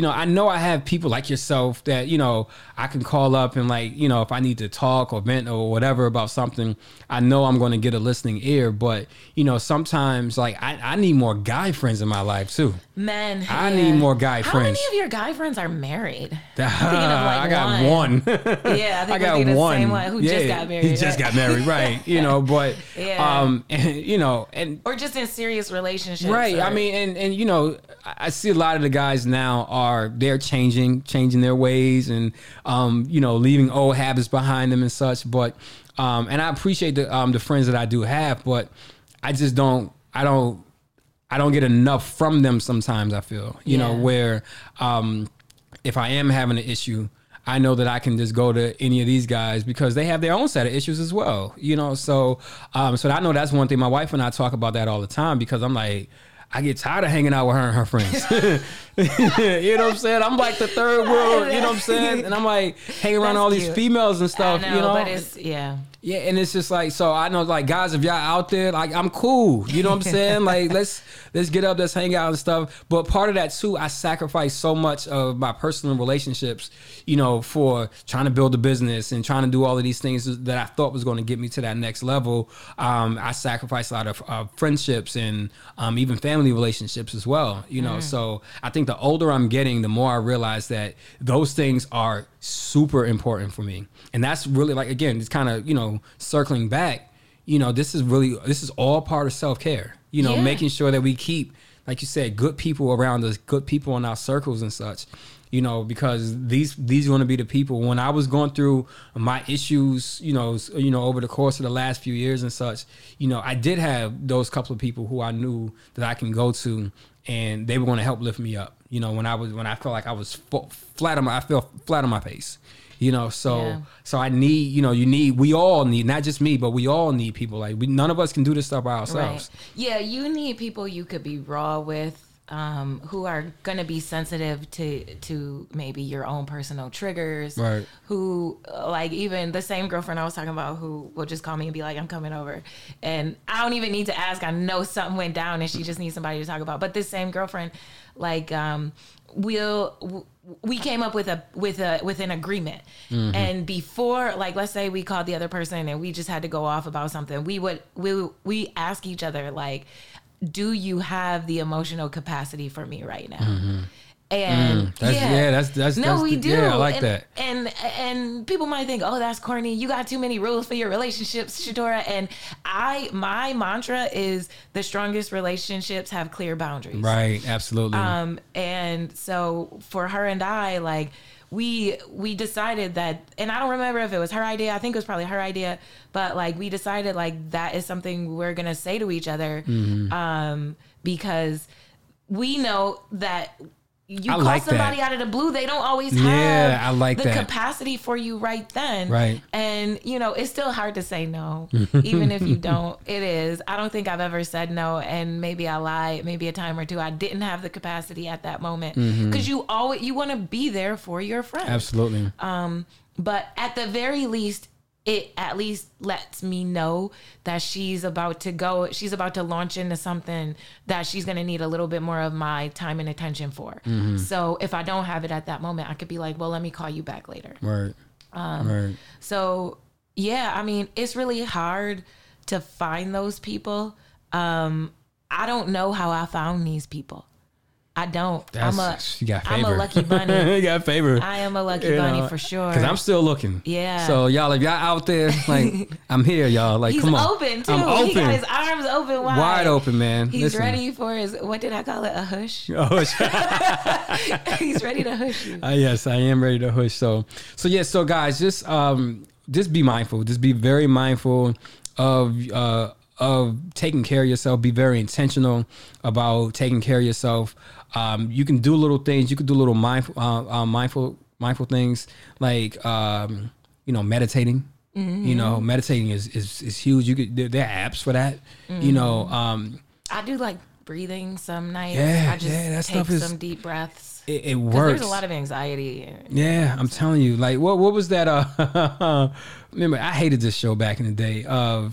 know I have people like yourself that, you know, I can call up and, like, you know, if I need to talk or vent or whatever about something something, I know I'm going to get a listening ear. But, you know, sometimes, like, I need more guy friends in my life, too. Men. I need more guy friends. How many of your guy friends are married? I got one. Yeah, I think I got one. Same one who just got married. He just got married, right. You know, but, and, you know. Or just in serious relationships. Right. Or, I mean, and, you know, I see a lot of the guys now are, they're changing their ways and, you know, leaving old habits behind them and such. But, and I appreciate the friends that I do have, but I just don't get enough from them sometimes, I feel, you know, where, if I am having an issue, I know that I can just go to any of these guys because they have their own set of issues as well, you know? So, so I know that's one thing. My wife and I talk about that all the time because I'm like, I get tired of hanging out with her and her friends. You know what I'm saying? I'm like the third world, you know what I'm saying? And I'm like hanging around all these females and stuff, you know? But it's, yeah, and it's just like, so I know, like, guys, if y'all out there, like, I'm cool. You know what I'm saying? Like, let's get up, let's hang out and stuff. But part of that, too, I sacrifice so much of my personal relationships, you know, for trying to build a business and trying to do all of these things that I thought was going to get me to that next level. I sacrifice a lot of friendships and even family relationships as well, you know. So I think the older I'm getting, the more I realize that those things are super important for me. And that's really, like, again, it's kind of, you know, circling back, you know, this is all part of self-care, you know, making sure that we keep, like you said, good people around us, good people in our circles and such, you know, because these are going to be the people. When I was going through my issues, you know, over the course of the last few years and such, you know, I did have those couple of people who I knew that I can go to and they were going to help lift me up. You know, when I felt like I was flat on my face. You know, so I need, you know, we all need, not just me, but we all need people. Like, none of us can do this stuff by ourselves. Right. Yeah, you need people you could be raw with, who are going to be sensitive to maybe your own personal triggers. Right. Who, like, even the same girlfriend I was talking about who will just call me and be like, I'm coming over. And I don't even need to ask. I know something went down and she just needs somebody to talk about. But this same girlfriend, like, we came up with an agreement. Mm-hmm. And before, like, let's say we called the other person and we just had to go off about something, we ask each other, like, do you have the emotional capacity for me right now? Mm-hmm. And that's, we do. Yeah, I like that. And people might think, oh, that's corny. You got too many rules for your relationships, Shatorah. And my mantra is the strongest relationships have clear boundaries. Right. Absolutely. And so for her and I, like, we decided that, and I don't remember if it was her idea. I think it was probably her idea, but, like, we decided, like, that is something we're going to say to each other. Mm-hmm. Because we know that, you call somebody out of the blue, they don't always have the capacity for you right then. Right. And, you know, it's still hard to say no, even if you don't. It is. I don't think I've ever said no, and maybe I lied, maybe a time or two. I didn't have the capacity at that moment because you want to be there for your friend. Absolutely. But at the very least, it at least lets me know that she's about to launch into something that she's going to need a little bit more of my time and attention for. Mm-hmm. So if I don't have it at that moment, I could be like, well, let me call you back later. Right. Right. So, yeah, I mean, it's really hard to find those people. I don't know how I found these people. I don't. I'm a lucky bunny. You got favored. I am a lucky bunny for sure. Because I'm still looking. Yeah. So y'all, if y'all out there, like, I'm here, y'all. Like, come on. He's open too. I'm open. He got his arms open wide. Wide open, man. He's ready for his. What did I call it? A hush. A hush. He's ready to hush you. Yes, I am ready to hush. So guys, just be mindful. Just be very mindful of taking care of yourself. Be very intentional about taking care of yourself. You can do little things. You can do little mindful things, like, you know, meditating. Mm-hmm. You know, meditating is huge. There are apps for that. Mm-hmm. You know, I do like breathing some nights. Yeah, I just that take stuff is, some deep breaths. It works. There's a lot of anxiety. Yeah, I'm telling you. Like, what was that? Remember, I hated this show back in the day.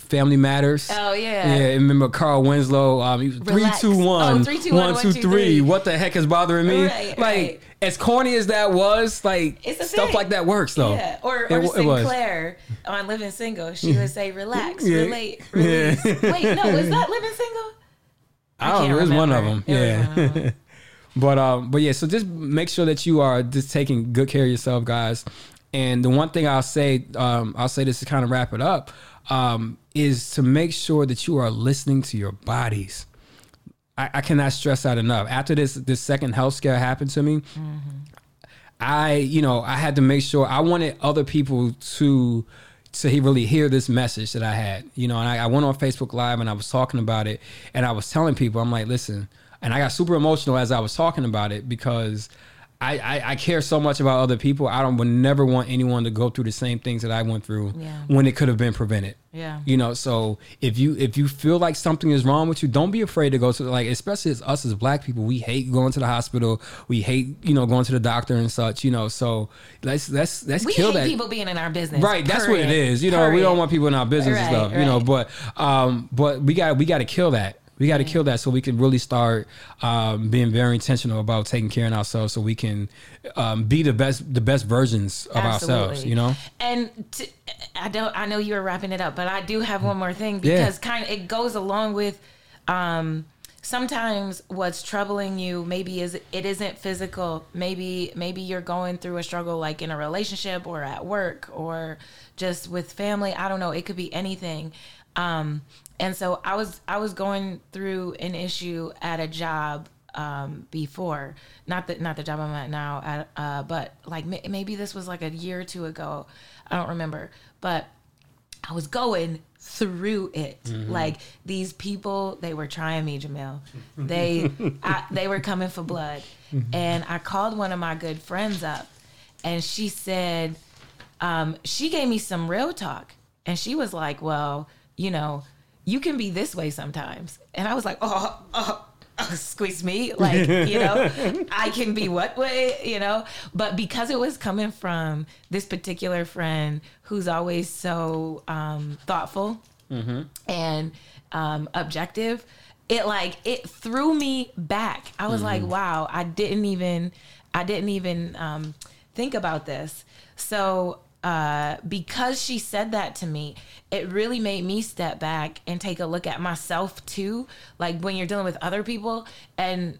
Family Matters. Oh, yeah. Yeah, remember Carl Winslow? He was 3, 2, 1. Oh, 3, 2, 1. 1, 2, 3. What the heck is bothering me? Right, like, right. As corny as that was, like, stuff like that works, though. Yeah, or Sinclair on Living Single. She would say, relax, relate, release. Yeah. Wait, no, was that Living Single? I don't know. It was one of them. Yeah. But yeah, so just make sure that you are just taking good care of yourself, guys. And the one thing I'll say this to kind of wrap it up, is to make sure that you are listening to your bodies. I cannot stress that enough. After this second health scare happened to me, I had to make sure I wanted other people to really hear this message that I had, and I went on Facebook Live and I was talking about it and I was telling people, I'm like, listen, and I got super emotional as I was talking about it because I care so much about other people. I would never want anyone to go through the same things that I went through when it could have been prevented. Yeah. So if you feel like something is wrong with you, don't be afraid to go to especially as us as black people, we hate going to the hospital. We hate, going to the doctor and such, So let's kill that. We hate people being in our business. Right. That's what it is. We don't want people in our business and stuff, but we got to kill that. We got to kill that so we can really start being very intentional about taking care of ourselves so we can be the best versions of ourselves, And I know you were wrapping it up, but I do have one more thing because kind of it goes along with sometimes what's troubling you maybe isn't physical. Maybe you're going through a struggle like in a relationship or at work or just with family. I don't know. It could be anything. And so I was going through an issue at a job before, not the job I'm at now, but like maybe this was like a year or two ago, I don't remember, but I was going through it. Like these people, they were trying me, Jamil. They were coming for blood, and I called one of my good friends up, and she said, she gave me some real talk, and she was like, well, you can be this way sometimes. And I was like, oh, squeeze me. Like, I can be what way, But because it was coming from this particular friend who's always so thoughtful and objective, it threw me back. I was like, wow, I didn't even think about this. So because she said that to me, it really made me step back and take a look at myself too. Like when you're dealing with other people and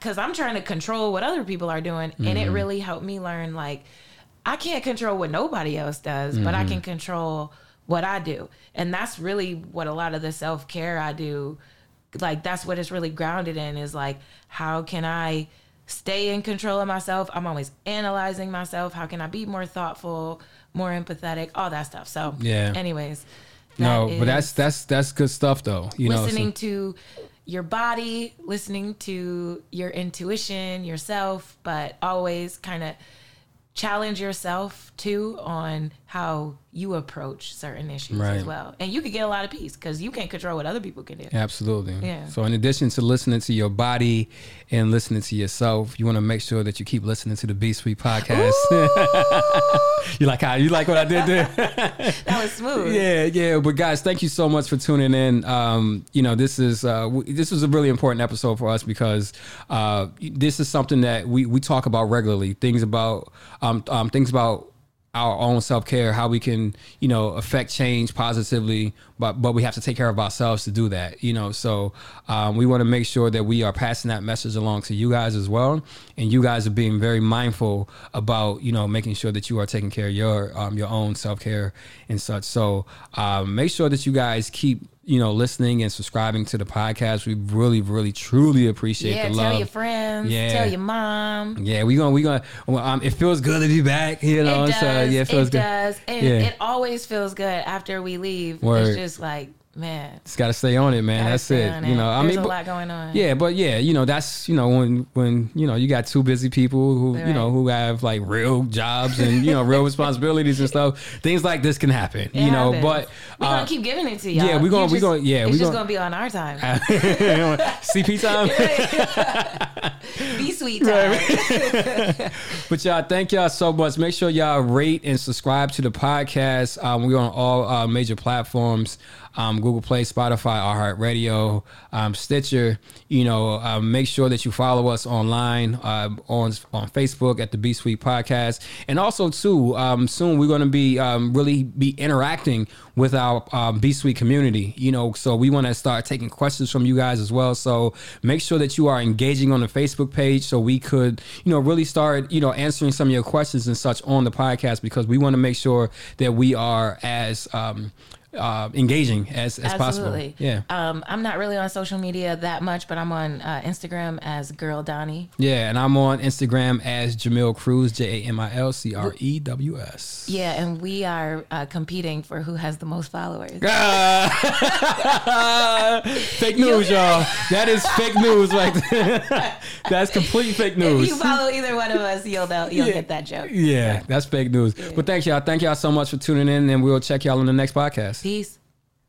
cause I'm trying to control what other people are doing. And it really helped me learn, I can't control what nobody else does, but I can control what I do. And that's really what a lot of the self-care I do. That's what it's really grounded in is how can I stay in control of myself? I'm always analyzing myself. How can I be more thoughtful, more empathetic, all that stuff. So anyways. But that's good stuff though. Listening to your body, listening to your intuition, yourself, but always kind of challenge yourself too on how you approach certain issues as well. And you could get a lot of peace because you can't control what other people can do. Absolutely. Yeah. So in addition to listening to your body and listening to yourself, you want to make sure that you keep listening to the B-Suite podcast. You like what I did there? That was smooth. Yeah. But guys, thank you so much for tuning in. This was a really important episode for us because this is something that we talk about regularly. Things about our own self-care, how we can, affect change positively, but we have to take care of ourselves to do that, So we want to make sure that we are passing that message along to you guys as well. And you guys are being very mindful about, making sure that you are taking care of your own self-care and such. So make sure that you guys keep, listening and subscribing to the podcast. We really, really, truly appreciate the love. Tell your friends. Yeah. Tell your mom. Yeah, we're gonna. It feels good to be back. It does. It feels good. And it always feels good after we leave. Word. It's just Man, just gotta stay on it, man. That's it. You know, I mean, there's a lot going on. Yeah, but yeah, you know, that's, you know, when you know, you got two busy people who, you know, who have like real jobs and, you know, real responsibilities and stuff. Things like this can happen, you know. But we're gonna keep giving it to y'all. Yeah, we're just gonna be on our time. CP time. B-Suite time. But y'all, thank y'all so much. Make sure y'all rate and subscribe to the podcast. We're on all major platforms. Google Play, Spotify, iHeartRadio, Stitcher. You know, make sure that you follow us online on Facebook at the B-Suite Podcast, and also too soon we're going to be really be interacting with our B-Suite community. You know, so we want to start taking questions from you guys as well. So make sure that you are engaging on the Facebook page, so we could, you know, really start, you know, answering some of your questions and such on the podcast, because we want to make sure that we are as engaging as possible. Yeah. I'm not really on social media that much, but I'm on Instagram as Girl Donnie. Yeah, and I'm on Instagram as Jamil Crews, JamilCrews. Yeah, and we are competing for who has the most followers. Fake news, y'all. That is fake news right there. That's complete fake news. If you follow either one of us, you'll get that joke. Yeah, that's fake news. Yeah. But thank y'all so much for tuning in, and we'll check y'all on the next podcast. Peace.